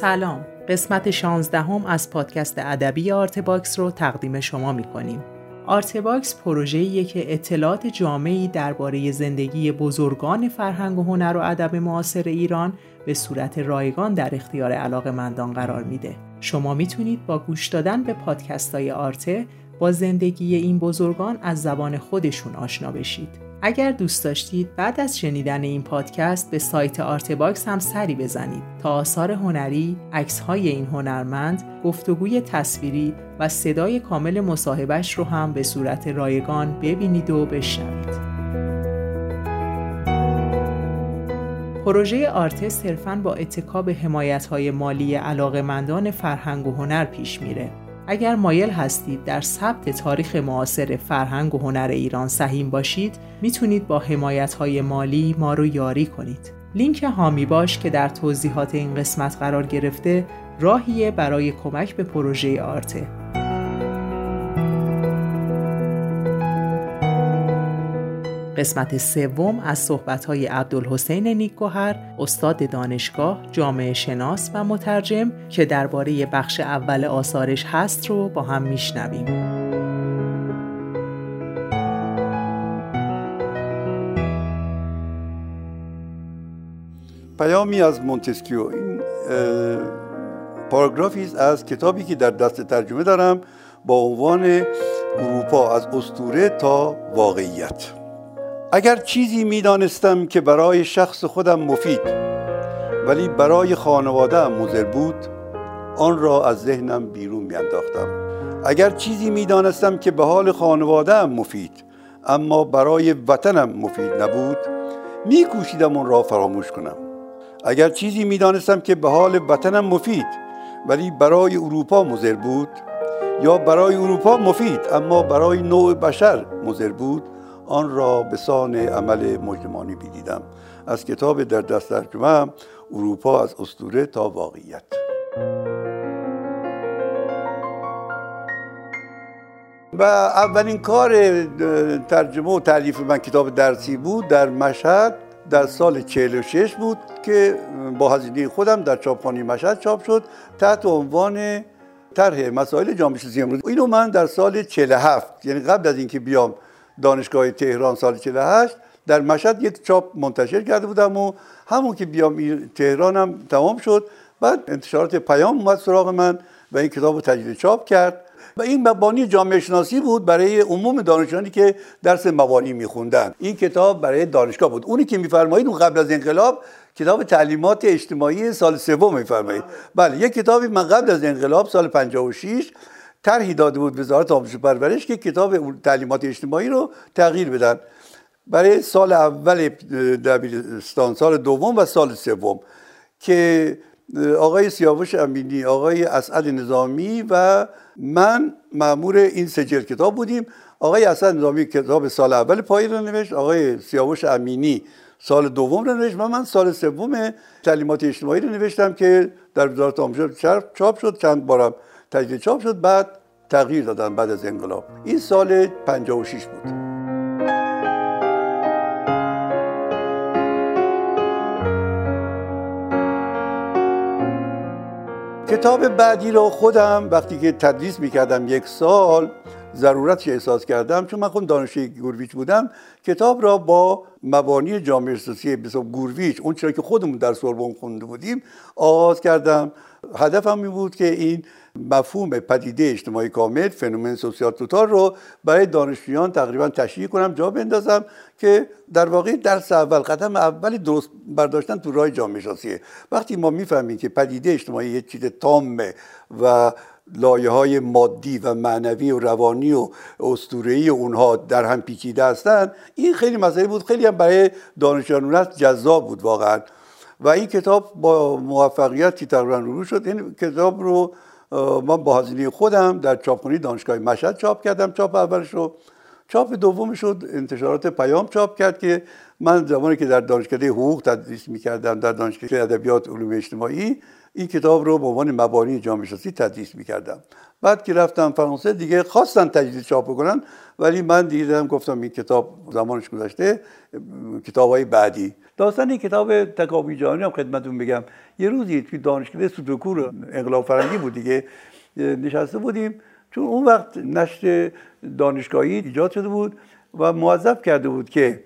سلام، قسمت 16 از پادکست ادبی آرت باکس رو تقدیم شما می‌کنیم. آرت باکس پروژه‌ایه که اطلاعات جامعی درباره زندگی بزرگان فرهنگ و هنر و ادب معاصر ایران به صورت رایگان در اختیار علاقه‌مندان قرار میده. شما میتونید با گوش دادن به پادکست‌های آرته با زندگی این بزرگان از زبان خودشون آشنا بشید. اگر دوست داشتید بعد از شنیدن این پادکست به سایت آرت باکس هم سری بزنید تا آثار هنری، عکس‌های این هنرمند، گفتگوی تصویری و صدای کامل مصاحبهش رو هم به صورت رایگان ببینید و بشنوید. پروژه آرت صرفاً با اتکا به حمایت‌های مالی علاقه‌مندان فرهنگ و هنر پیش میره. اگر مایل هستید در ثبت تاریخ معاصر فرهنگ و هنر ایران سهیم باشید، میتونید با حمایت‌های مالی ما رو یاری کنید. لینک هامی باش که در توضیحات این قسمت قرار گرفته، راهیه برای کمک به پروژه آرته. قسمت 3 از صحبت‌های عبدالحسین نیکوهر، استاد دانشگاه، جامعه شناس و مترجم که درباره بخش اول آثارش هست رو با هم میشنویم. پیامی از مونتسکیو. این پاراگرافی است از کتابی که در دست ترجمه دارم با عنوان اروپا از اسطوره تا واقعیت. اگر چیزی می‌دانستم که برای شخص خودم مفید ولی برای خانواده‌ام مضر بود، آن را از ذهنم بیرون می‌انداختم. اگر چیزی می‌دانستم که به حال خانواده‌ام مفید اما برای وطنم مفید نبود، می‌کوشیدم آن را فراموش کنم. اگر چیزی می‌دانستم که به حال وطنم مفید ولی برای اروپا مضر بود، یا برای اروپا مفید اما برای نوع بشر مضر بود، آن را به سان عمل مجرمانه می‌دیدم. از کتاب در دست ترجمه اروپا از اسطوره تا واقعیت. و اولین کار ترجمه و تالیف من کتاب درسی بود در مشهد در سال 46 بود که با هزینه خودم در چاپخانه مشهد چاپ شد تحت عنوان طرح مسائل جامعه شناسی امروز. اینو من در سال 47، یعنی قبل از اینکه بیام دانشگاه تهران سال 48، در مشهد یک چاپ منتشر کرده بودم و همون که بیام تهرانم تمام شد. بعد انتشارات پیام اومد سراغ من و این کتاب رو تجدید چاپ کرد و این مبانی جامعه شناسی بود برای عموم دانشجویانی که درس مبانی می‌خوندن. این کتاب برای دانشگاه بود. اونی که می‌فرمایید اون قبل از انقلاب کتاب تعلیمات اجتماعی سال 3 می‌فرمایید. بله، یک کتابی من قبل از انقلاب سال 56 طرحی داده بود وزارت آموزش و پرورش که کتاب تعلیمات اجتماعی رو تغییر بدن برای سال اول دبیرستان، سال دوم و سال سوم، که آقای سیاوش امینی، آقای اسعد نظامی و من مأمور این سجل کتاب بودیم. آقای اسعد نظامی کتاب سال اول پایه رو نوشت، آقای سیاوش امینی سال دوم رو نوشت و من سال سوم تعلیمات اجتماعی رو نوشتم که در وزارت آموزش چاپ شد، چند بارم تجدید چاپ شد، بعد تغییر دادن بعد از انقلاب. این سال 56 بود. کتاب بعدی رو خودم وقتی که تدریس می‌کردم یک سال ضرورتش احساس کردم، چون من خودم دانشجوی گورویچ بودم، کتاب را با مبانی جامعه شناسی به حساب گورویچ، اون چیزی که خودمون در سوربن خونده بودیم، آغاز کردم. هدفم این بود که این مفهوم پدیده اجتماعی کامل، فنومن سوسیال توتال رو برای دانشجویان تقریبا تشریح کنم، جا بندازم که در واقع درس اول، قدم اولی درست برداشتن تو راه جامعه شناسی. وقتی ما میفهمیم که پدیده اجتماعی یک چیز تامه و لایه‌های مادی و معنوی و روانی و اسطوره‌ای اونها در هم پیچیده هستند، این خیلی مسئله بود، خیلی هم برای دانشجویان جذاب بود واقعا. و این کتاب با موفقیتی تقریبا رو شد. این کتاب رو من با هزینه خودم در چاپخانه دانشگاه مشهد چاپ کردم، چاپ اولش رو. چاپ دومش رو انتشارات پیام چاپ کرد که من زمانی که در دانشکده حقوق تدریس می‌کردم، در دانشکده ادبیات علوم اجتماعی، این کتاب رو به عنوان مبانی جامعه شناسی تدریس می‌کردم. بعد که رفتم فرانسه دیگه خواستن تجدید چاپ کنن، ولی من دیدم، گفتم این کتاب زمانش گذشته، کتاب‌های بعدی داستان این کتاب تکاوی جهانی هم خدمتتون بگم. یه روزی توی دانشکده سوتوکور انقلاب فرنگی بود دیگه، نشسته بودیم، چون اون وقت نشر دانشگاهی ایجاد شده بود و موظف کرده بود که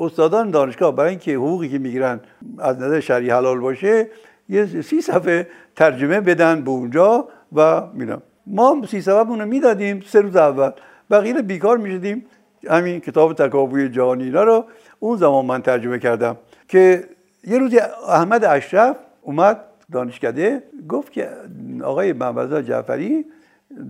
استادان دانشگاه برای اینکه حقوقی که میگیرن از نظر شرعی حلال باشه یه 30 صفحه ترجمه بدن به اونجا و میدم. ما 30 صفحه میدادیم 3 روز اول، بقیه بیکار میشدیم. همین کتاب تکاوی جهانی رو اون زمان من ترجمه کردم که یه روز احمد اشرف اومد دانشکده، گفت که آقای محمودرضا جعفری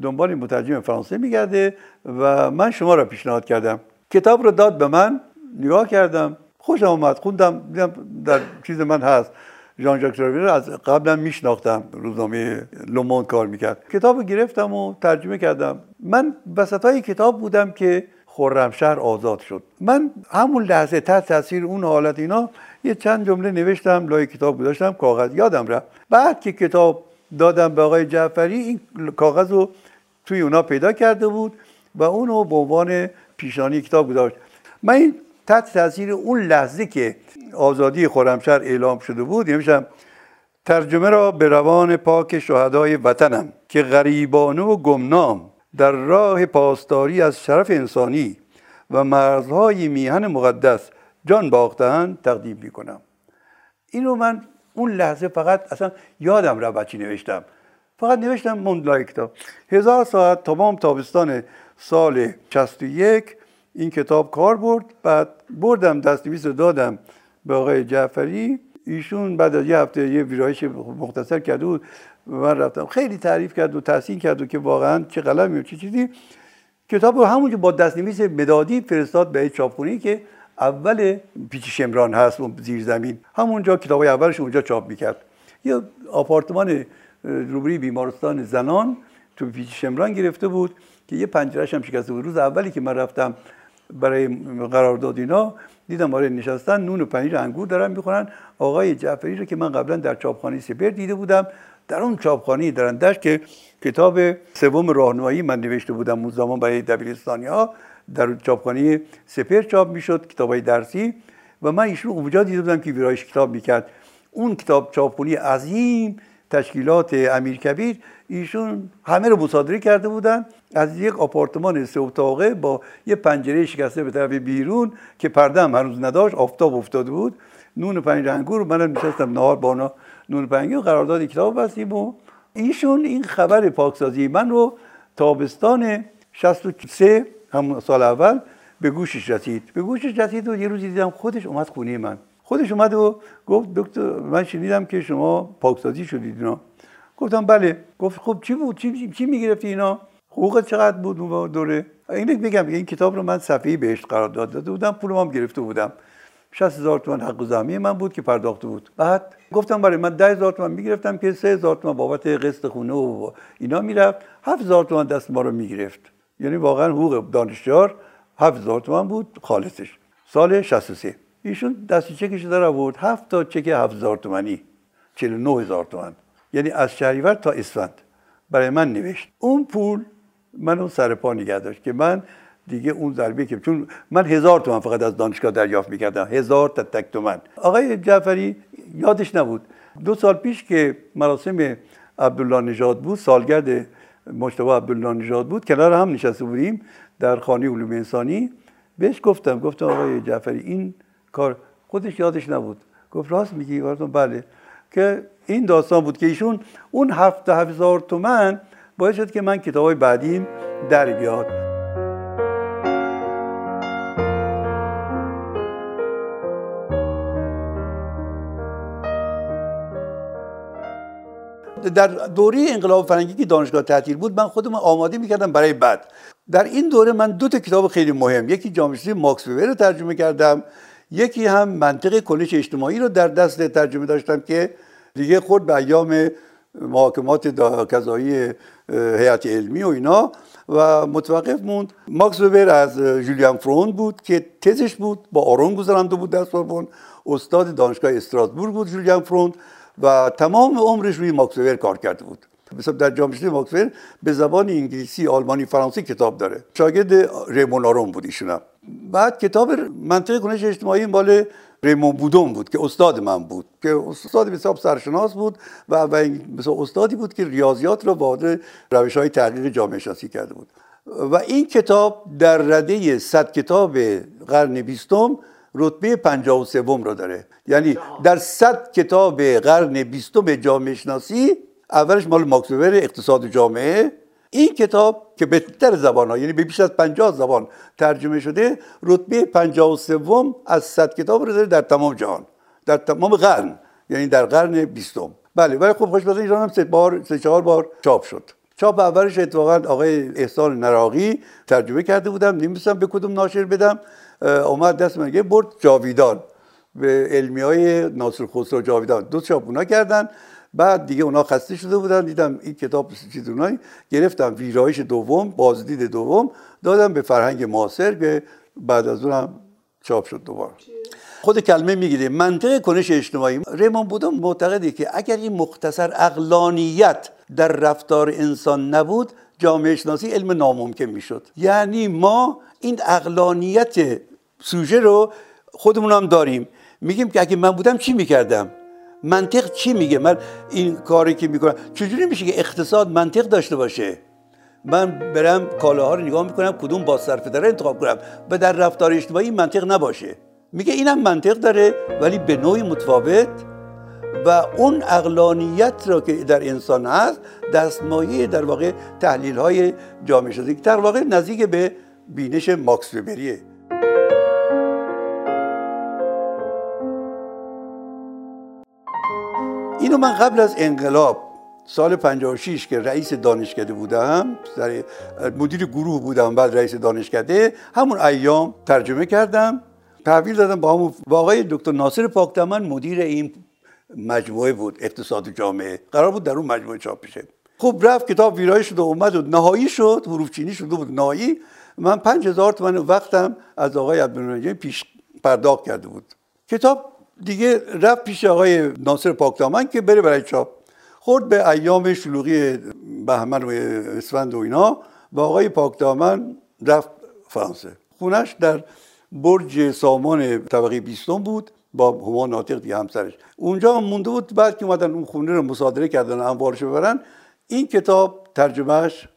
دنبال مترجم فرانسوی میگرده و من شما را پیشنهاد کردم. کتاب رو داد به من، نگاه کردم، خوشم اومد، خوندم، دیدم در چیز من هست. ژان ژاک تراوی رو از قبلا میشناختم، روزنامه لوموند کار میکرد. کتاب رو گرفتم و ترجمه کردم. من وسطای کتاب بودم که خرمشهر آزاد شد. من همون لحظه تحت تاثیر اون حالت اینا یه چند جمله نوشتم، لای کتاب گذاشتم، کاغذ یادم رفت. بعد که کتاب دادم به آقای جعفری، این کاغذ رو توی اونا پیدا کرده بود و اونو به عنوان پیشانی کتاب گذاشت. من این تحت تاثیر اون لحظه که آزادی خرمشهر اعلام شده بود، نوشتم ترجمه را به روان پاک شهدای وطنم که غریبانه و گمنام در راه پاسداری از شرف انسانی و مرزهای میهن مقدس جان باختند تقدیم میکنم. اینو من اون لحظه فقط اصلا یادم رفت بچی نوشتم، فقط نوشتم موند لای کتاب. 1000 ساعت تمام تابستان سال 61 این کتاب کار برد. بعد بردم دست‌نویس دادم به آقای جعفری، ایشون بعد از یه هفته یه ویرایش مختصر کرد و من رفتم، خیلی تعریف کرد و تحسین کرد و که واقعا چه قلمی و چه چیزی. کتاب رو همونجا با دستنویس مدادی فرستاد به چاپخونه‌ای که اول پیچ شمران هست و زیر زمین، همونجا کتابای اولش اونجا چاپ میکرد. یه آپارتمان روبروی بیمارستان زنان تو پیچ شمران گرفته بود که یه پنجره‌اش هم شکسته بود. روز اولی که من رفتم برای قرارداد اینا دیدم آره نشستن، نون و پنیر و انگور دارن میخورن. آقای جعفری رو که من قبلا در چاپخانه سپر دیده بودم، در اون چاپخانه درندش که کتاب سوم راهنمایی من نوشته بودم اون زمان برای دبیرستانی‌ها در چاپخانه سپر چاپ میشد، کتابای درسی، و من ایشون اونجا دیده بودم که ویرایش کتاب میکرد. اون کتاب چاپخانه عظیم تشکیلات امیرکبیر، ایشون همه رو مصادره کرده بودن از یک آپارتمان 3 اتاقه با یه پنجره شکسته به طرف بیرون که پرده هم هنوز نداشت، آفتاب افتاده بود. نون و پنیر انگور، منم نشستم نهار با اونا نون پنیر، قرارداد کتاب بستیم و ایشون این خبر پاکسازی من رو تابستان 63 همون سال اول به گوشش رسید. و یه روزی دیدم خودش اومد خونه من. خودش اومد و گفت دکتر من شنیدم که شما پاکسازی شدید اینا. گفتم بله. گفت خب چی بود؟ چی میگرفتی اینا؟ حقوقت چقدر بود اون دوره؟ اینو بگم این کتاب رو من صفحه‌ای بهش قرار داده بودم، پولم هم گرفته بودم. 60000 تومان حق زمین من بود که پرداخته بود. بعد گفتم برای من 10000 تومان میگرفتم که 3000 تومان بابت قسط خونه و اینا میرفت، 7000 تومان دست ما رو میگرفت. یعنی واقعا حقوق دانشجار 7000 تومان بود خالصش. سال 63 ایشون دست چکش در آورد، 7 تا چک 7000 تومانی، 49000 تومان، یعنی از شهریور تا اسفند برای من نوشت. اون پول منو سر پا نگه داشت که من دیگه اون ضربه که چون من 1000 تومان فقط از دانشگاه دریافت می‌کردم، 1000 تا تک تومان. آقای جعفری یادش نبود 2 سال پیش که مراسم عبدالله نژاد بود، سالگرد مجتبی عبدالله نژاد بود، کنار هم نشسته بودیم در خانه علوم انسانی. بهش گفتم آقای جعفری این کار خودش یادش نبود. گفت راست میگی؟ گفتم بله. که این داستان بود که ایشون اون 7000 تومان باعث شد که من کتابای بعدیم در بیاد. در دوره انقلاب فرنگی که دانشگاه تعطیل بود، من خودم آماده میکردم برای بعد. در این دوره من 2 تا کتاب خیلی مهم، یکی جامعه‌شناسی ماکس وبر رو ترجمه کردم، یکی هم منطق کنش اجتماعی رو در دست ترجمه داشتم که دیگه خورد به ایام محاکمات قضایی هیئت علمی و اینا و متوقف موند. ماکس وبر از ژولین فروند بود که تزش بود با آرون گذرانده بود در سوربن، استاد دانشگاه استراسبورگ بود ژولین فروند و تمام عمرش روی ماکس وبر کار کرده بود. مثلا در جامعه‌شناسی ماکس وبر به زبان انگلیسی، آلمانی، فرانسوی کتاب داره. شاگرد ریمون آرون بود ایشون. بعد کتاب منطق کنش اجتماعی مال ریمون بودون بود که استاد من بود، که استاد بسیار سرشناس بود و استادی بود که ریاضیات را وارد روش‌های تحقیق جامعه شناسی کرده بود. و این کتاب در رده 100 کتاب قرن 20م رتبه 53 را داره، یعنی در 100 کتاب قرن 20م جامعه شناسی، اولش مال ماکس وبر اقتصاد و جامعه، این کتاب که به بیشتر زبان‌ها یعنی به بیش از 50 زبان ترجمه شده رتبه 53 از 100 کتاب رو داره در تمام جهان، در تمام قرن، یعنی در قرن 20. بله، ولی خب خوشبختانه ایران هم سه چهار بار چاپ شد. چاپ اولش اتفاقا آقای احسان نراقی ترجمه کرده بودم، نمی‌دونستم به کدوم ناشر بدم، اومد دست من برد جاویدان، به علمیای ناصر خسرو جاویدان، دو چاپونا کردن. بعد دیگه اونا خسته شده بودن، دیدم این کتاب چیزونایی گرفتم، ویرایش دوم، بازدید دوم دادم به فرهنگ معاصر که بعد از اون هم چاپ شد دوباره. خود کلمه میگیره منطق کنش اجتماعی. ریمون بودون معتقده که اگر این مختصر عقلانیت در رفتار انسان نبود، جامعه شناسی علم ناممکن میشد. یعنی ما این عقلانیت سوژه رو خودمون هم داریم، میگیم که اگه من بودم چی میکردم، منطق چی میگه، من این کاری که میکنم چجوری میشه که اقتصاد منطق داشته باشه؟ من برم کالاها رو نگاه میکنم، کدوم با صرفه داره انتخاب کنم و در رفتار اجتماعی منطق نباشه. میگه اینم منطق داره ولی به نوعی متفاوت، و اون عقلانیت را که در انسان هست دستمایه در واقع تحلیل های جامعه شده، در واقع نزدیک به بینش ماکس وبریه. اینو من قبل از انقلاب سال 56 که رئیس دانشکده بودم، مدیر گروه بودم، بعد رئیس دانشکده، همون ایام ترجمه کردم، تحویل دادم با همون آقای دکتر ناصر پاکدامن، مدیر این مجموعه بود اقتصاد و جامعه، قرار بود در اون مجموعه چاپ بشه. خب رفت کتاب ویرایش شد و اومد و نهایی شد، حروف چینی شده بود نهایی. من 5000 تومان وقتم از آقای عبدالحسین پیش پرداخت کرده بود. کتاب دیگه رفت پیش آقای ناصر پاکدامن که بره برای چاپ، خورد به ایام شلوغی بهمن و اسفند و اینا، و آقای پاکدامن رفت فرانسه. خونش در برج سامان طبقه 20 بود با هما ناطق دیگه همسرش، اونجا مونده بود. بعد که اومدن اون خونه رو مصادره کردن و انبارش ببرن، این کتاب ترجمهش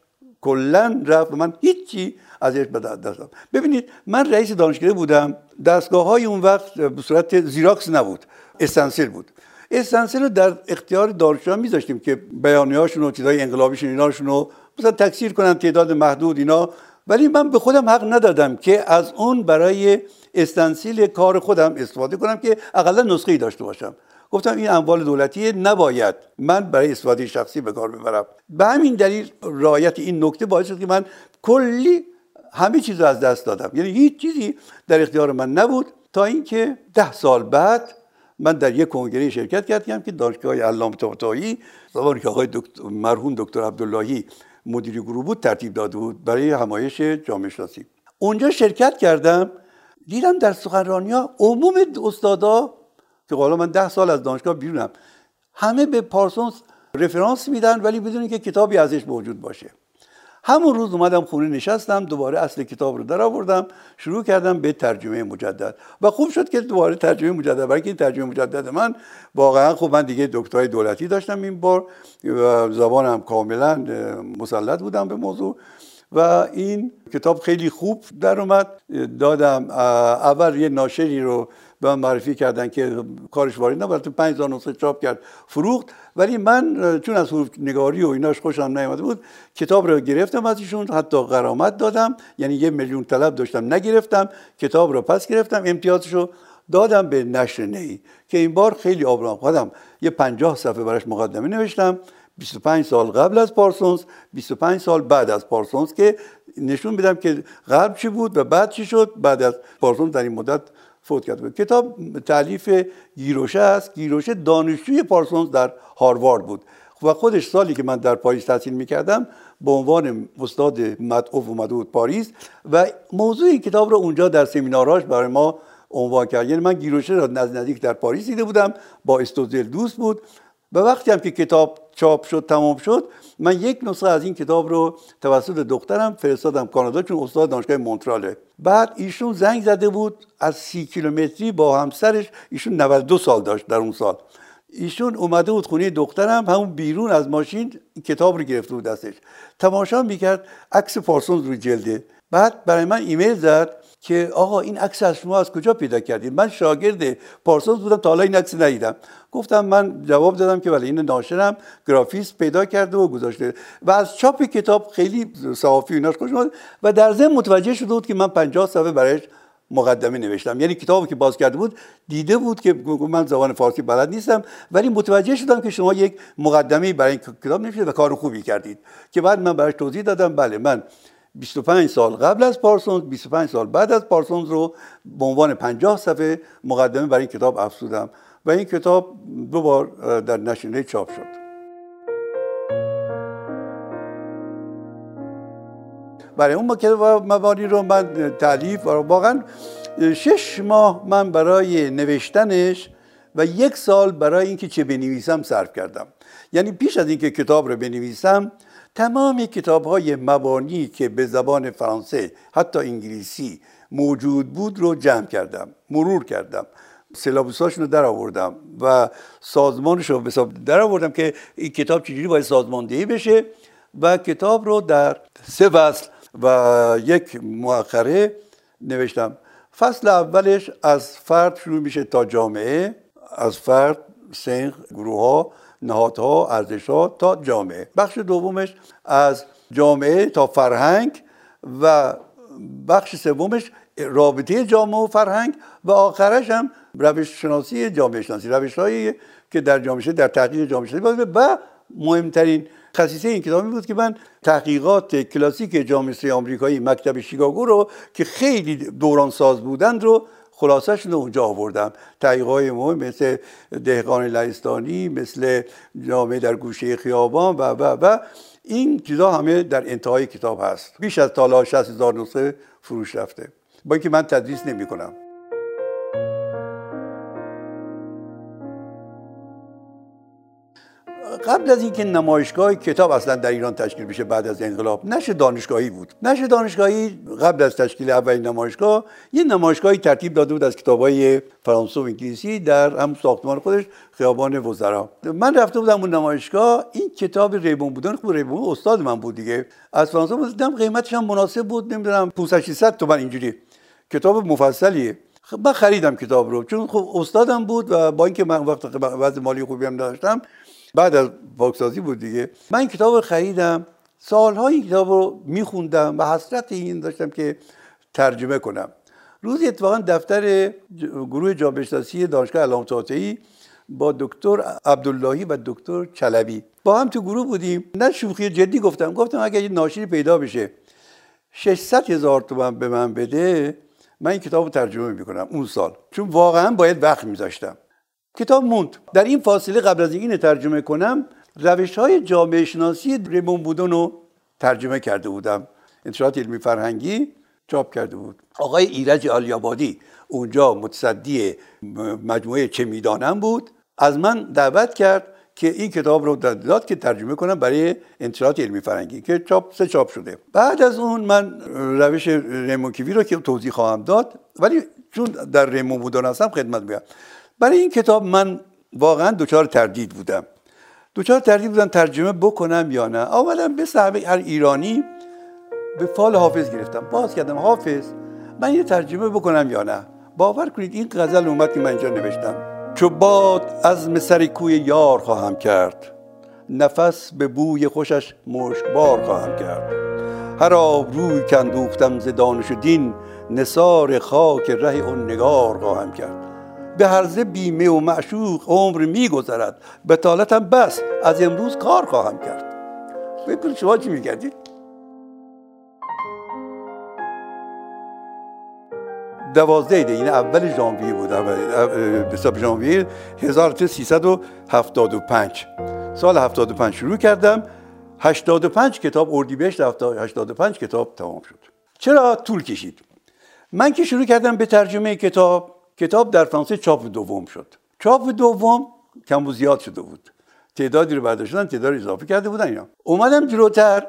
کلا رفت و من هیچی ازش دستم. ببینید من رئیس دانشکده بودم، دستگاه های اون وقت به صورت زیراکس نبود، استنسیل بود. استنسیل رو در اختیار دانشجوها میذاشتیم که بیانیه‌هاشون و چیزهای انقلابیشون ایناشون رو مثلا تکثیر کنن، تعداد محدود اینا، ولی من به خودم حق ندادم که از اون برای استنسیل کار خودم استفاده کنم که حداقل نسخه‌ای داشته باشم. گفتم این اموال دولتیه، نباید من برای استفاده شخصی به کار ببرم. به همین دلیل رعایت این نکته باعث شد که من کلی همه چیز رو از دست دادم، یعنی هیچ چیزی در اختیار من نبود، تا اینکه 10 سال بعد من در یک کنگره شرکت کردم که دانشگاه علامه طباطبایی، زمانی که آقای مرحوم دکتر عبداللهی مدیر گروه بود، ترتیب داده بود برای همایش جامعه شناسی. اونجا شرکت کردم، دیدم در سخنرانی‌ها عموم استادا که حالا من 10 سال از دانشگاه بیرونم، همه به پارسونز رفرانس میدن ولی بدون اینکه کتابی ازش موجود باشه. همون روز اومدم خونه، نشستم، دوباره اصل کتاب رو درآوردم، شروع کردم به ترجمه مجدد، و خوب شد که دوباره ترجمه مجدد، برای که ترجمه مجدد من واقعا خوب، من دیگه دکترای دولتی داشتم این بار و زبانم کاملا مسلط بودم به موضوع، و این کتاب خیلی خوب در اومد. دادم اول یه ناشری رو به من معرفی کردن که کارش وارد نبود، 5000 نسخه چاپ کرد، فروخت، ولی من چون از حروف نگاری و ایناش خوشم نیامده بود، کتاب رو گرفتم از ایشون، حتی غرامت دادم، یعنی 1 میلیون طلب داشتم نگرفتم، کتاب رو پس گرفتم، امتیازش رو دادم به نشر نی، که این بار خیلی آبرام خودم یه 50 صفحه براش مقدمه نوشتم، 25 سال قبل از پارسونز، 25 سال بعد از پارسونز، که نشون بدم که قبل چی بود و بعد چی شد. بعد از پارسونز در این مدت فوت کرد. کتاب تالیف گیروشه است. گیروشه دانشجوی پارسونز در هاروارد بود و خودش سالی که من در پاریس تحصیل می‌کردم به عنوان استاد مدعو اومده بود پاریس و موضوع این کتاب رو اونجا در سمیناراش برای ما عنوان کرد. یعنی من گیروشه را نزدیک در پاریس دیده بودم، با استودیل دوست بود، و وقتی هم که کتاب چاپ شد تمام شد، من یک نسخه از این کتاب رو توسط دخترم فرستادم کانادا، چون استاد دانشگاه مونتراله. بعد ایشون زنگ زده بود از 30 کیلومتری با همسرش، ایشون 92 سال داشت در اون سال، ایشون اومده بود خونه دخترم، همون بیرون از ماشین کتاب رو گرفته بود دستش، تماشا میکرد، عکس پارسونز رو جلده. بعد برای من ایمیل زد که آقا این عکس از شما از کجا پیدا کردید؟ من شاگرد پارسونز بودم، تا حالا این عکس ندیدم. گفتم من جواب دادم که بله این ناشرم گرافیست پیدا کرده و گذاشته، و از چاپ کتاب خیلی صحافی اوناش خوش اومد، و در ضمن متوجه شده بود که من 50 صفحه برایش مقدمه نوشتم. یعنی کتابی که باز کرده بود دیده بود که من زبان فارسی بلد نیستم، ولی متوجه شدم که شما یک مقدمه برای این کتاب نوشتید و کار خوبی کردید. که بعد من برایش توضیح دادم بله من 25 سال قبل از پارسونز، 25 سال بعد از پارسونز رو به عنوان 50 صفحه مقدمه برای این کتاب افزودم، و این کتاب 2 بار در نشریه چاپ شد. برای اون مبانی رو من تالیف و واقعا 6 ماه من برای نوشتنش و 1 سال برای اینکه چه بنویسم صرف کردم. یعنی پیش از اینکه کتاب رو بنویسم تمام کتاب‌های مبانی که به زبان فرانسه حتی انگلیسی موجود بود رو جمع کردم، مرور کردم، سیلابوساشون رو در آوردم و سازمانش رو به حساب در آوردم که این کتاب چجوری باید سازماندهی بشه، و کتاب رو در 3 فصل و 1 مؤخره نوشتم. فصل اولش از فرد شروع میشه تا جامعه، از فرد، سنخ، گروه‌ها، نهادها، ارزش‌ها تا جامعه. بخش دومش از جامعه تا فرهنگ، و بخش سومش رابطه جامعه و فرهنگ، و آخرش هم روش شناسی جامعه شناسی، روش‌هایی که در جامعه در تحقیق جامعه شناسی بود. و مهمترین خصیصه این کتابی بود که من تحقیقات کلاسیک جامعه آمریکایی مکتب شیکاگو رو که خیلی دوران ساز بودند رو خلاصه‌شون رو اونجا آوردم. تحقیقات مهم مثل دهقان لهستانی، مثل جامعه در گوشه خیابان و این چیزا همه در انتهای کتاب هست. بیش از تا 60000 نسخه فروش رفته، با اینکه من تدریس نمی‌کنم. قبل از اینکه نمایشگاه کتاب اصلا در ایران تشکیل بشه بعد از انقلاب، نشر دانشگاهی بود. نشر دانشگاهی قبل از تشکیل اولین نمایشگاه یه نمایشگاهی ترتیب داده بود از کتاب‌های فرانسوی و انگلیسی در هم ساختمان خودش، خیابان وزرا. من رفته بودم اون نمایشگاه، این کتاب ریمون بودن، خب ریمون استاد من بود دیگه، از فرانسه بود، دیدم قیمتش هم مناسب بود، نمیدونم 500-600 تومان اینجوری، کتاب مفصلیه. من خریدم کتاب رو چون خب استادم بود و با اینکه من وقت وضع مالی خوبی هم نداشتم، بعد از پاکسازی بود دیگه، من کتاب رو خریدم، سالهای کتاب رو میخوندم و حسرت این داشتم که ترجمه کنم. روزی اتفاقا دفتر گروه جامعه شناسی دانشگاه علامت طاطایی با دکتر عبداللهی و دکتر چلبی با هم تو گروه بودیم، نه شوخی جدی گفتم اگر یه ناشری پیدا بشه 600,000 تومان به من بده، من این کتاب رو ترجمه میکنم اون سال، چون واقعا باید وقت میذاشتم. کتاب موند. در این فاصله قبل از اینکه ترجمه کنم روش‌های جامعه شناسی ریمون بودن رو ترجمه کرده بودم، انتشارات علمی فرهنگی چاپ کرده بود. آقای ایرج آلیابادی اونجا متصدی مجموعه چه میدانم بود، از من دعوت کرد که این کتاب رو داد که ترجمه کنم برای انتشارات علمی فرهنگی که چاپ 3 چاپ شده. بعد از اون من روش ریموکیوی رو که توضیح خواهم داد، ولی چون در ریمون بودن هستم خدمت میگم. برای این کتاب من واقعا دچار تردید بودم ترجمه بکنم یا نه. اولا به صحبه هر ایرانی به فال حافظ گرفتم، باز کردم حافظ من یه ترجمه بکنم یا نه. باور کنید این غزل اومد که من اینجا نوشتم: چو باد عزم سر کوی یار خواهم کرد، نفس به بوی خوشش مشکبار خواهم کرد. هر آبروی که اندوختم ز دانش و دین، نثار خاک ره اون نگار خواهم کرد. به هرزه بیمه و معشوق عمر میگذرد، بتالتم بس از امروز کار خواهم کرد. ببین شما چی میگردید؟ این اول ژانویه بود، به حساب ژانویه 1375، سال 75 شروع کردم، 85 کتاب اردیبهشت 85 کتاب تمام شد. چرا طول کشید؟ من که شروع کردم به ترجمه کتاب در فرانسه چاپ 2 شد. چاپ 2 کم و زیاد شده بود. تعدادی رو برداشتن، تعداد اضافه کرده بودن اینا. اومدم جلوتر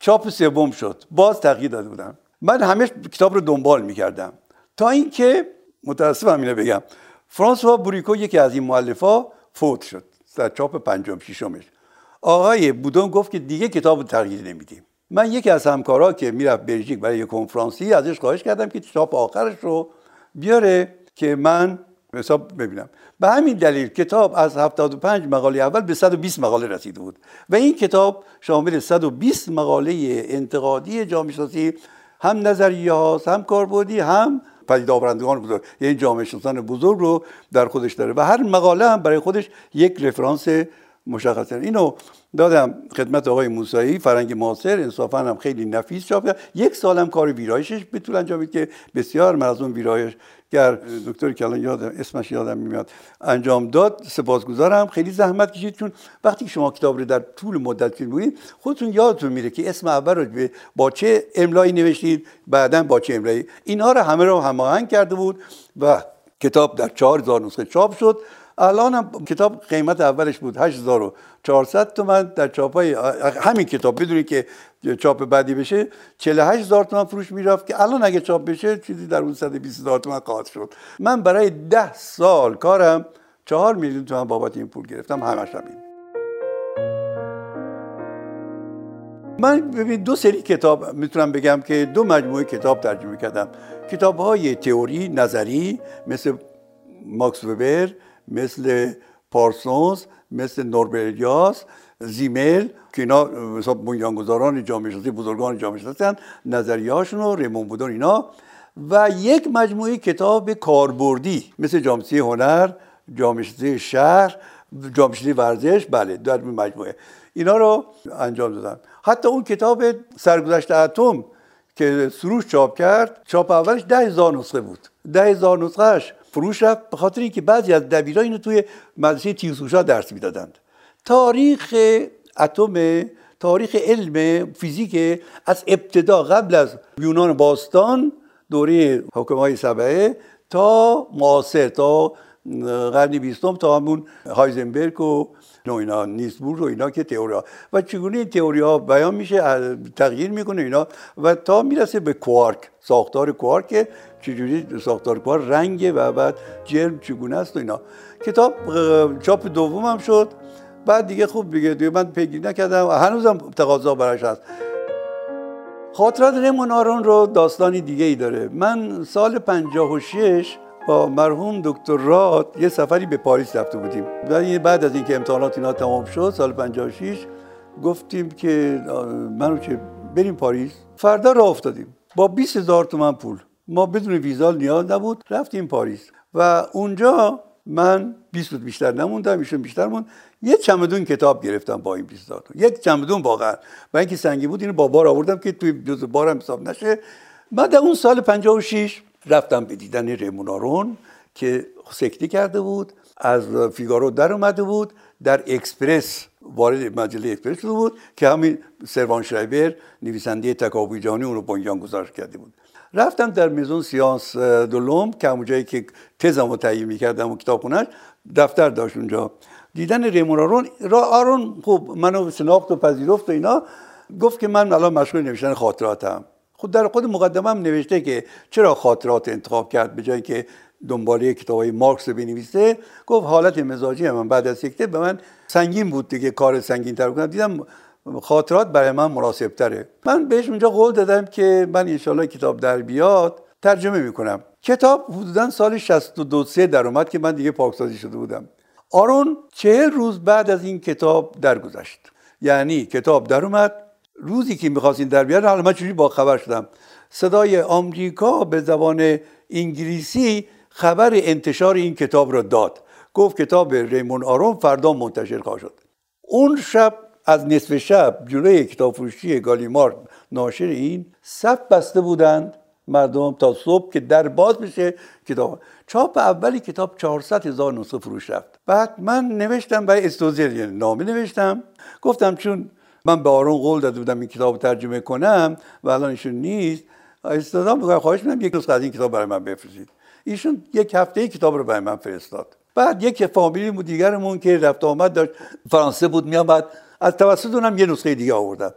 چاپ سوم شد، باز تغییر داده بودن. من همیشه کتاب رو دنبال می‌کردم تا اینکه متأسفم اینو بگم، فرانسوا بوریکو یکی از این مؤلفا فوت شد در چاپ پنجم ششمش. آقای بودون گفت که دیگه کتاب رو تغییر نمیدیم. من یکی از همکارا که میرفت بلژیک برای کنفرانسی ازش خواهش کردم که چاپ آخرش رو بیاره که من حساب ببینم. به همین دلیل کتاب از 75 مقاله اول به 120 مقاله رسیده بود و این کتاب شامل 120 مقاله انتقادی جامعه شناسی، هم نظریه هاست، هم کاربردی، هم پدید آورندگان بزرگ، یعنی جامعه شناسان بزرگ رو در خودش داره و هر مقاله هم برای خودش یک رفرانس مشخصه. اینو دادم خدمت آقای موسایی، فرنگ معاصر، انصافا هم خیلی نفیس چاپ کرد. یک سال هم کار ویرایشش به طول انجام داد که بسیار مظلوم ویرایش گر دکتر کلان یادم اسمش یادم نمیاد انجام داد، سپاسگزارم. خیلی زحمت کشید چون وقتی شما کتاب رو در طول مدت که می‌بینید خودتون یادتون میره که اسم اول رو با چه املایی نوشتید، بعداً با چه املایی. اینها رو همه رو هماهنگ کرده بود و کتاب در 4000 نسخه چاپ شد. الان هم کتاب قیمت اولش بود 8400 تومان در چاپای همین کتاب، بدونی که چاپ بعدی بشه 48000 تومان فروش میرفت که الان اگه چاپ بشه چیزی در اون 120000 تومان قاطع شد. من برای 10 سال کارم 4 میلیون تومان بابت این پول گرفتم، همش همین. من ببین دو سری کتاب میتونم بگم که دو مجموعه کتاب ترجمه کردم، کتاب‌های تئوری نظری مثل ماکس وبر، مثل پارسونز، مثل نوربریاس، زیمل که اینا مثلا بنیانگذاران جامعه شناسی، بزرگان جامعه شناسی هستند، نظریه‌هاشون رو ریمون بودن اینا، و یک مجموعه کتاب کاربردی مثل جامعه شناسی هنر، جامعه شناسی شهر، جامعه شناسی ورزش، بله در مجموعه اینا رو انجام دادم. حتی اون کتاب سرگذشت اتم که سروش چاپ کرد، چاپ اولش 10000 نسخه بود. 10000 نسخه‌اش فروش رفت به خاطر اینکه بعضی از دبیرا اینو توی مدرسه تیزهوشا درس میدادند. تاریخ اتم، تاریخ علم فیزیک از ابتدا قبل از یونان باستان، دوره حکمای سبعه تا معاصر، تا قرن 20 تا همون هایزنبرگ و اینا، نیسبور و اینا که تئوریا و چگونه این تئوریا بیان میشه، تغییر میکنه اینا و تا میرسه به کوارک، ساختار کوارک، چجوری ساختار کوارک رنگه و بعد جرم چگونه است و اینا. کتاب چاپ دومم شد بعد دیگه خوب دیگه من پیگیری نکردم، هنوزم تقاضا براش هست. خاطرات ریمون آرون رو داستانی دیگه ای داره. من سال 56 با مرحوم دکتر راد یه سفری به پاریس رفته بودیم. بعد از اینکه امتحانات اینا تمام شد سال 56 گفتیم که منو چه بریم پاریس. فردا راه افتادیم با 20000 تومان پول. ما بدون ویزا نیاز نبود، رفتیم پاریس و اونجا من 20 روز بیشتر نموندم، ایشون بیشتر موند. یه چمدون کتاب گرفتم با این 20000 تومان. یک چمدون واقعا. من که سنگین بود اینو با بار آوردم که توی جزء بارم حساب نشه. بعد اون سال 56 رفتم به دیدن ریمون آرون که سکته کرده بود، از فیگارو در اومده بود، در اکسپرس وارد مجله اکسپرس شده بود که همین سروان شرایبر نویسنده تکاوی جهانی اون رو بنیانگذار کرده بود. رفتم در میزون سیانس دولوم که همون جایی که تزم رو تهیه می‌کردم و کتابخونه‌اش دفتر داشت اونجا. دیدن ریمون آرون خوب منو شناخت و پذیرفت و اینا، گفت که من الان مشغول نوشتن خاطراتم. خود در خود مقدمه هم نوشته که چرا خاطرات انتخاب کرد به جای که دنباله کتابای مارکس رو بنویسه. گفت حالت مزاجی من بعد از سکته به من سنگین بود دیگه، کار سنگین تر کنم، دیدم خاطرات برای من مناسب تره. من بهش اونجا قول دادم که من انشالله کتاب در بیاد ترجمه میکنم. کتاب حدودا سال 62-63 در اومد که من دیگه پاکسازی شده بودم. آرون 40 روز بعد از این کتاب درگذشت، یعنی کتاب در اومد روزی که می‌خواستین در بیارن. حالا من چجوری با خبر شدم؟ صدای آمریکا به زبان انگلیسی خبر انتشار این کتاب را داد، گفت کتاب ریمون آرون فردا منتشر خواهد شد. اون شب از نصف شب جلوی کتابفروشی گالیمار ناشر این صف بسته بودند مردم تا صبح که در باز بشه کتاب. چاپ اولی کتاب 400000 نسخه فروش رفت. بعد من نوشتم برای استوزر نامه نوشتم، گفتم چون من به آرون قول داده بودم این کتاب ترجمه کنم و الان ایشون نیست، استادام میگم خواهش میکنم یک نسخه از این کتاب برای من بفرستید. ایشون یک هفته ای کتاب رو برای من فرستاد. بعد یک فامیلی بود دیگرمون که رفت آمد داشت، فرانسه بود میامد، از توسط اونم یه نسخه دیگه آوردم.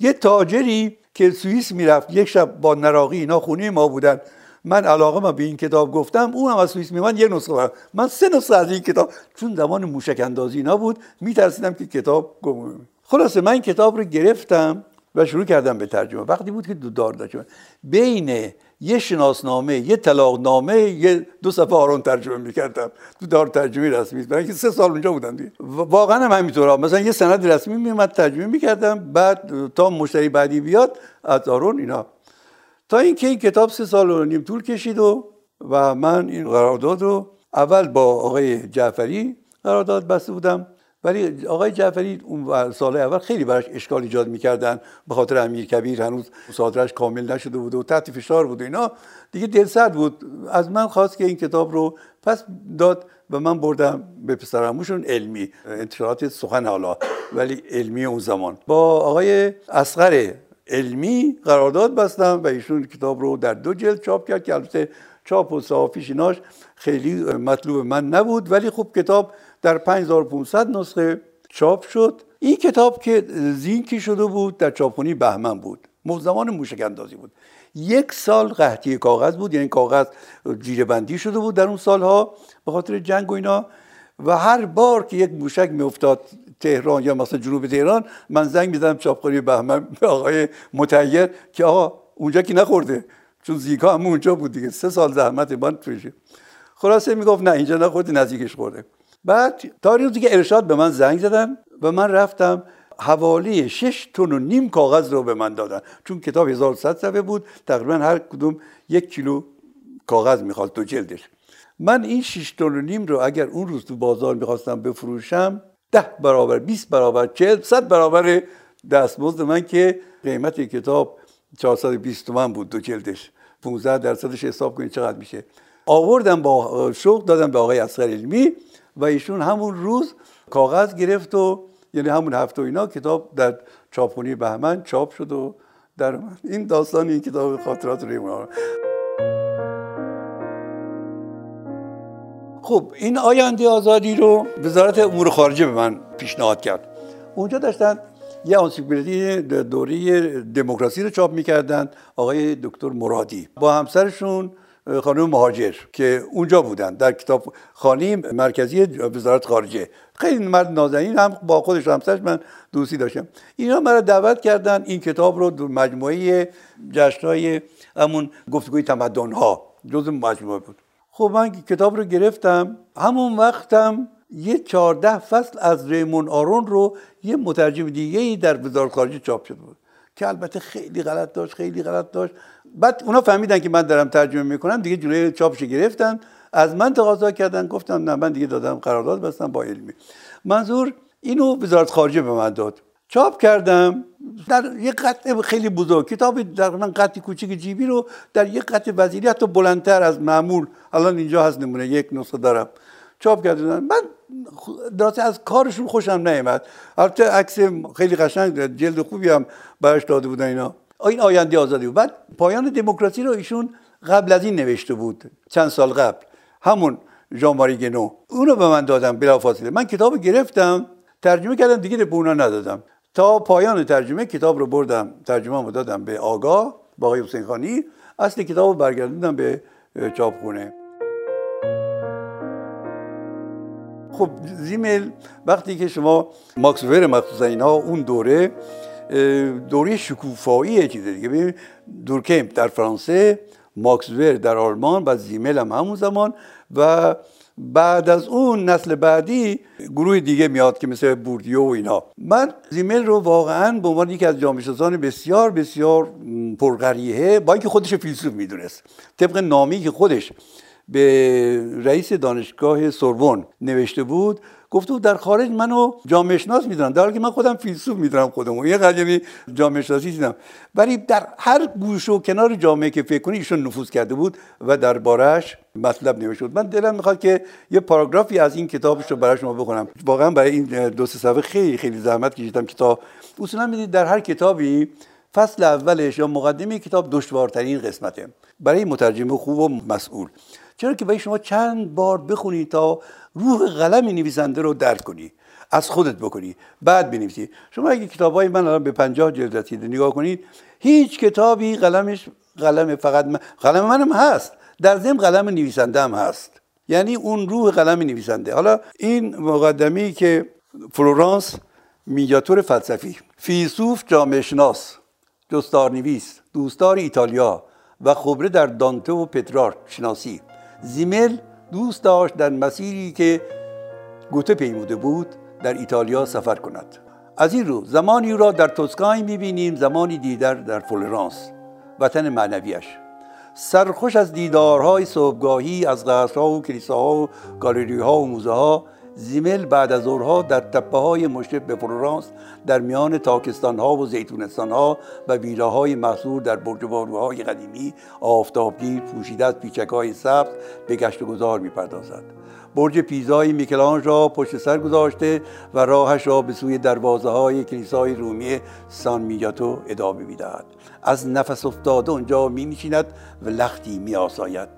یه تاجری که سوئیس میرفت یک شب با نراقی اینا خونه ما بودن، من علاقه ما به این کتاب گفتم، اون هم از سوئیس میومد یه نسخه برد. من 3 نسخه از این کتاب، چون زمان موشک اندازی اینا بود میترسیدم که کتاب گم. خلاصه من این کتاب رو گرفتم و شروع کردم به ترجمه. وقتی بود که دودار داشتم بین یه شناسنامه، یه طلاقنامه، یه 2 صفحه آرون ترجمه می‌کردم. دودار ترجمه رسمی، برای اینکه 3 سال اونجا بودم دیگه. واقعا هم همینطوره. مثلا یه سند رسمی میومد ترجمه می‌کردم، بعد تا مشتری بعدی بیاد از آرون اینا. تا اینکه این کتاب 3.5 سال طول کشید و من این قرارداد رو اول با آقای جعفری قرارداد بسته بودم، ولی آقای جعفری اون سال اول خیلی براش اشکال ایجاد می‌کردن، به خاطر امیرکبیر هنوز مصادره‌اش کامل نشده بود و تحت فشار بود و اینا دیگه، دلسرد بود. از من خواست که این کتاب رو پس داد و من بردم به پسرعموشون علمی، انتشارات سخن حالا ولی علمی اون زمان، با آقای اصغر علمی قرارداد بستم و ایشون کتاب رو در 2 جلد چاپ کرد که البته چاپ و صحافیش ایناش خیلی مطلوب من نبود، ولی خب کتاب در 5500 نسخه چاپ شد. این کتاب که زینکی شده بود در چاپخانه بهمن بود، زمان موشک اندازی بود، 1 سال قحطی کاغذ بود، یعنی کاغذ جیره بندی شده بود در اون سالها به خاطر جنگ و اینا، و هر بار که یک موشک میافتاد تهران یا مثلا جنوب تهران، من زنگ می‌زدم چاپخانه بهمن به آقای متحیر که آقا اونجا که نخورده، چون زیکا هم اونجا بود دیگه، 3 سال زحمت من توشه. خلاصه میگفت نه اینجا نخورده، نزدیکش خورده. بعد تا روزی که ارشاد به من زنگ زدن و من رفتم، حوالی 6,5 تن کاغذ رو به من دادن، چون کتاب 1100 صفحه بود، تقریبا هر کدوم 1 کیلو کاغذ می‌خواست 2 جلدش. من این 6,5 تن رو اگر اون روز تو بازار می‌خواستم بفروشم، 10 برابر، 20 برابر، 40، 100 برابر دستمزد من که قیمت کتاب 420 تومان بود 2 جلدش، 15% حساب کنید چقدر میشه. آوردم با شوق دادم به آقای اصغر علمی و ایشون همون روز کاغذ گرفت و یعنی همون هفته اینا کتاب در چاپخانه بهمن چاپ شد و در من. این داستان این کتاب خاطرات ریمون آرون. خب این آینده آزادی رو وزارت امور خارجه به من پیشنهاد کرد. اونجا داشتن یه آنسیکلوپدی دوره دموکراسی رو چاپ می‌کردن، آقای دکتر مرادی با همسرشون خانم مهاجر که اونجا بودن در کتابخانه مرکزی وزارت خارجه. خیلی مرد نازنین، هم با خودش همسرش من دوستی داشتم. اینا مرا دعوت کردن این کتاب رو در مجموعه جشن‌های همون گفتگوی تمدن‌ها جزء مجموعه بود. خب من کتاب رو گرفتم، همون وقتم یه 14 فصل از ریمون آرون رو یه مترجم دیگه‌ای در وزارت خارجه چاپ شده بود که البته خیلی غلط داشت. بعد اونا فهمیدن که من دارم ترجمه میکنم دیگه، جلوی چاپش گرفتن، از من تقاضا کردن، گفتم نه من دیگه دادم، قرارداد بستم با علمی. منظور اینو وزارت خارجه به من داد، چاپ کردم در یک قطعه خیلی بزرگ، کتاب تقریبا قطعه کوچیک جیبی رو در یک قطعه وزیری حتی بلندتر از معمول، الان اینجا هست نمونه، 1 نسخه دارم، چاپ کردم. من درسته از کارشون خوشم نیامد، البته عکس خیلی قشنگ جلد خوبی هم براش داده بودن اینا. این آینده آزادی بود. بعد پایان دموکراسی رو ایشون قبل از این نوشته بود، چند سال قبل، همون ژان ماری گنو، اون رو به من دادم بلافاصله. من کتاب گرفتم ترجمه کردم دیگه به اونا ندادم، تا پایان ترجمه کتاب رو بردم، ترجمه رو دادم به آقا با آقای حسین خانی، اصل کتاب رو برگردوندم به چاپخونه. خب زیمل وقتی که شما ماکس وبر مخصوصا اینها، اون دوره شکوفایی چیز دیگه، ببین دورکیم در فرانسه، ماکس وبر در آلمان و زیمل هم همون زمان، و بعد از اون نسل بعدی گروه دیگه میاد که مثل بوردیو و اینا. من زیمل رو واقعا به عنوان یکی از جامعه شناسان بسیار بسیار پرقریحه، با اینکه خودش فیلسوف میدونست، طبق نامی که خودش به رئیس دانشگاه سوربن نوشته بود، گفته بود در خارج منو جامعه شناس میدونن، در حالی که من خودم فیلسوف میدونم خودمو، یه قدری جامعه شناسی دیدم. ولی در هر گوشه و کنار جامعه که فکر کنی ایشون نفوذ کرده بود و درباره‌اش مطلب نوشته بود. من دلم میخواد که یه پاراگرافی از این کتابش رو برای شما بخونم. واقعا برای این 2-3 صفحه خیلی زحمت کشیدم. کتاب اصولا میدید در هر کتابی فصل اولش یا مقدمه کتاب دشوارترین قسمته برای مترجم خوب و مسئول. چرا که باید شما چند بار بخونی تا روح قلم نویسنده رو درک کنی، از خودت بکنی، بعد بنویسی. شما اگه کتابای من الان به 50 جلد رسیده نگاه کنید، هیچ کتابی قلمش قلم فقط قلم منم هست، در ضمن قلم نویسنده هم هست، یعنی اون روح قلم نویسنده. حالا این مقدمه‌ای که فلورانس میاتور فلسفی، فیلسوف جامعه شناس، جستارنویس، دوستدار ایتالیا و خبره در دانته و پترار شناسی، زیمل دوست داشت در مسیری که گوته پیموده بود در ایتالیا سفر کند. از این رو زمانی را در توسکانی می‌بینیم، زمانی دیگر در فلورانس، وطن معنویش. سرخوش از دیدارهای صبحگاهی از قصرها و کلیساها و گالری‌ها و موزه‌ها، زیمل بعد از ظهرها در تپه‌های مشرف به فلورانس، در میان تاکستان‌ها و زیتونستان‌ها و ویلاهای محصور در برج‌وباروهای قدیمی آفتابگیر پوشیده از پیچک‌های سبز به گشت و گذار می‌پردازد. برج پیزای میکلانژ را پشت سر گذاشته و راهش را به سوی دروازه‌های کلیسای رومی سان میاتو ادامه می‌دهد. از نفس افتاده آنجا می‌نشیند و لختی می‌آساید.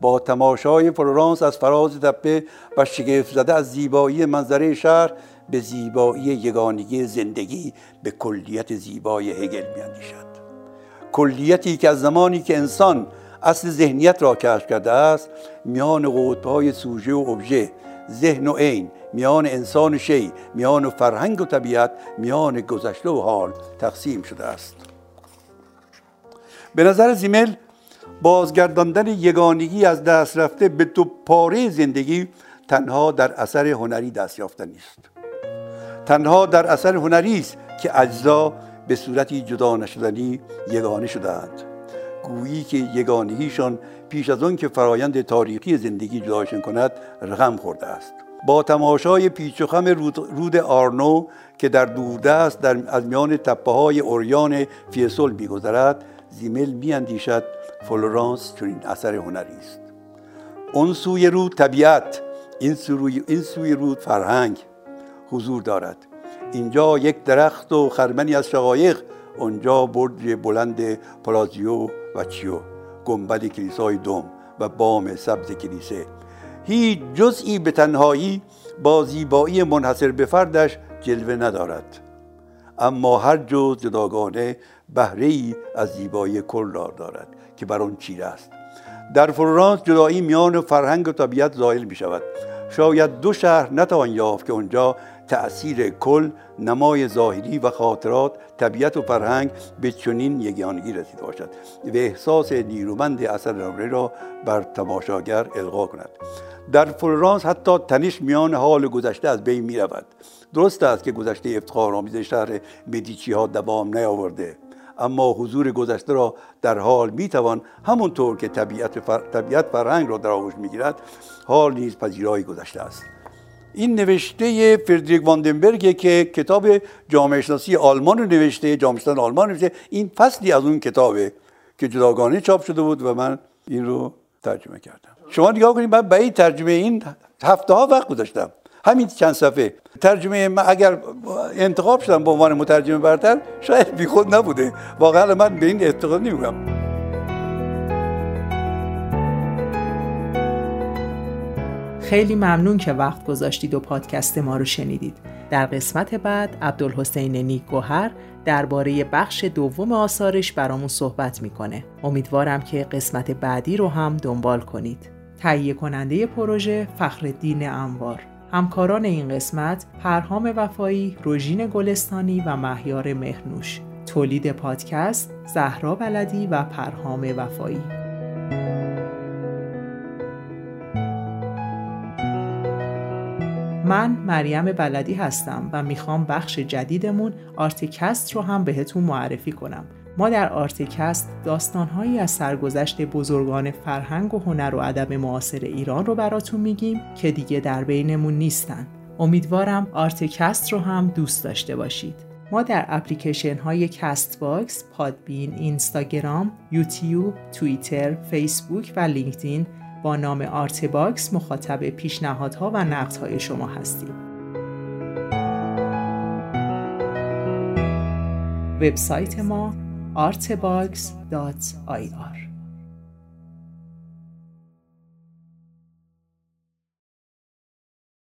با تماشای فلورانس از فراز تپه و شگفت زده از زیبایی منظره شهر، به زیبایی یگانگی زندگی، به کلیت زیبای هگل می‌اندیشد. کلیتی که از زمانی که انسان اصل ذهنیت را کشف کرده است، میان قطب‌های سوژه و ابژه، ذهن و عین، میان انسان و شی، میان فرهنگ و طبیعت، میان گذشته و حال تقسیم شده است. به نظر زیمل، بازگرداندن یگانگی از دست رفته به دوپاره زندگی تنها در اثر هنری دست یافتنی است. تنها در اثر هنری است که اجزا به صورتی جدا نشدنی یگانه شدهاند، گویی که یگانگیشان پیش از آن که فرایند تاریخی زندگی جدایشان کند رقم خورده است. با تماشای پیچ و خم رود آرنو که در دوردست از میان تپه‌های اوریان فیسوله می‌گذرد، زیمل می‌اندیشد فلورانس چنین اثر هنری است. اون سوی رود طبیعت، این سوی رود فرهنگ حضور دارد. اینجا یک درخت و خرمنی از شقایق، اونجا برج بلند پلازیو و چیو، گنبد کلیسای دوم و بام سبز کلیسه. هیچ جزئی به تنهایی با زیبایی منحصر به فردش جلوه ندارد، اما هر جزء جداگانه بهره‌ای از زیبایی کل را دارد که بر آن چیره است. در فلورانس جدایی میان فرهنگ و طبیعت زائل می شود. شاید دو شهر نتوان یافت که آنجا تأثیر کل، نمای ظاهری و خاطرات، طبیعت و فرهنگ به چنین یگانگی رسیده باشد و احساس نیرومند اثر نابغه را بر تماشاگر القا کند. در فلورانس حتی تنش میان حال گذشته از بین می رود. درست است که گذشته افتخارآمیز شهر مدیچی ها دوام نیاورده، اما حضور گذشته را در حال میتوان، همونطور که طبیعت فرهنگ را در آغوش میگیرد، حال نیز پذیرایی گذشته است. این نوشته فردریک واندنبرگ که کتاب جامعه شناسی آلمان رو نوشته، جامعه شناسی آلمان نوشته، این فصلی از اون کتابه که جداگانه چاپ شده بود و من این رو ترجمه کردم. شما نگاه کنید، من برای ترجمه این هفته‌ها وقت گذاشتم، همین چند صفحه ترجمه. من اگر انتخاب شدم به عنوان مترجم برتر، شاید بیخود نبوده. واقعا من به این اعتقاد نمی‌کنم. خیلی ممنون که وقت گذاشتید و پادکست ما رو شنیدید. در قسمت بعد عبدالحسین نیکوهر درباره بخش دوم آثارش برامون صحبت می‌کنه. امیدوارم که قسمت بعدی رو هم دنبال کنید. تهیه کننده پروژه فخرالدین انوار. همکاران این قسمت پرهام وفایی، روژین گلستانی و مهیار مهنوش. تولید پادکست زهرا بلدی و پرهام وفایی. من مریم بلدی هستم و میخوام بخش جدیدمون آرتکست رو هم بهتون معرفی کنم. ما در آرتکست داستان‌هایی از سرگذشت بزرگان فرهنگ و هنر و ادب معاصر ایران رو براتون میگیم که دیگه در بینمون نیستن. امیدوارم آرتکست رو هم دوست داشته باشید. ما در اپلیکیشن‌های کست باکس، پادبین، اینستاگرام، یوتیوب، توییتر، فیسبوک و لینکدین با نام آرت باکس مخاطب پیشنهادها و نقدهای شما هستیم. وبسایت ما artbox.ir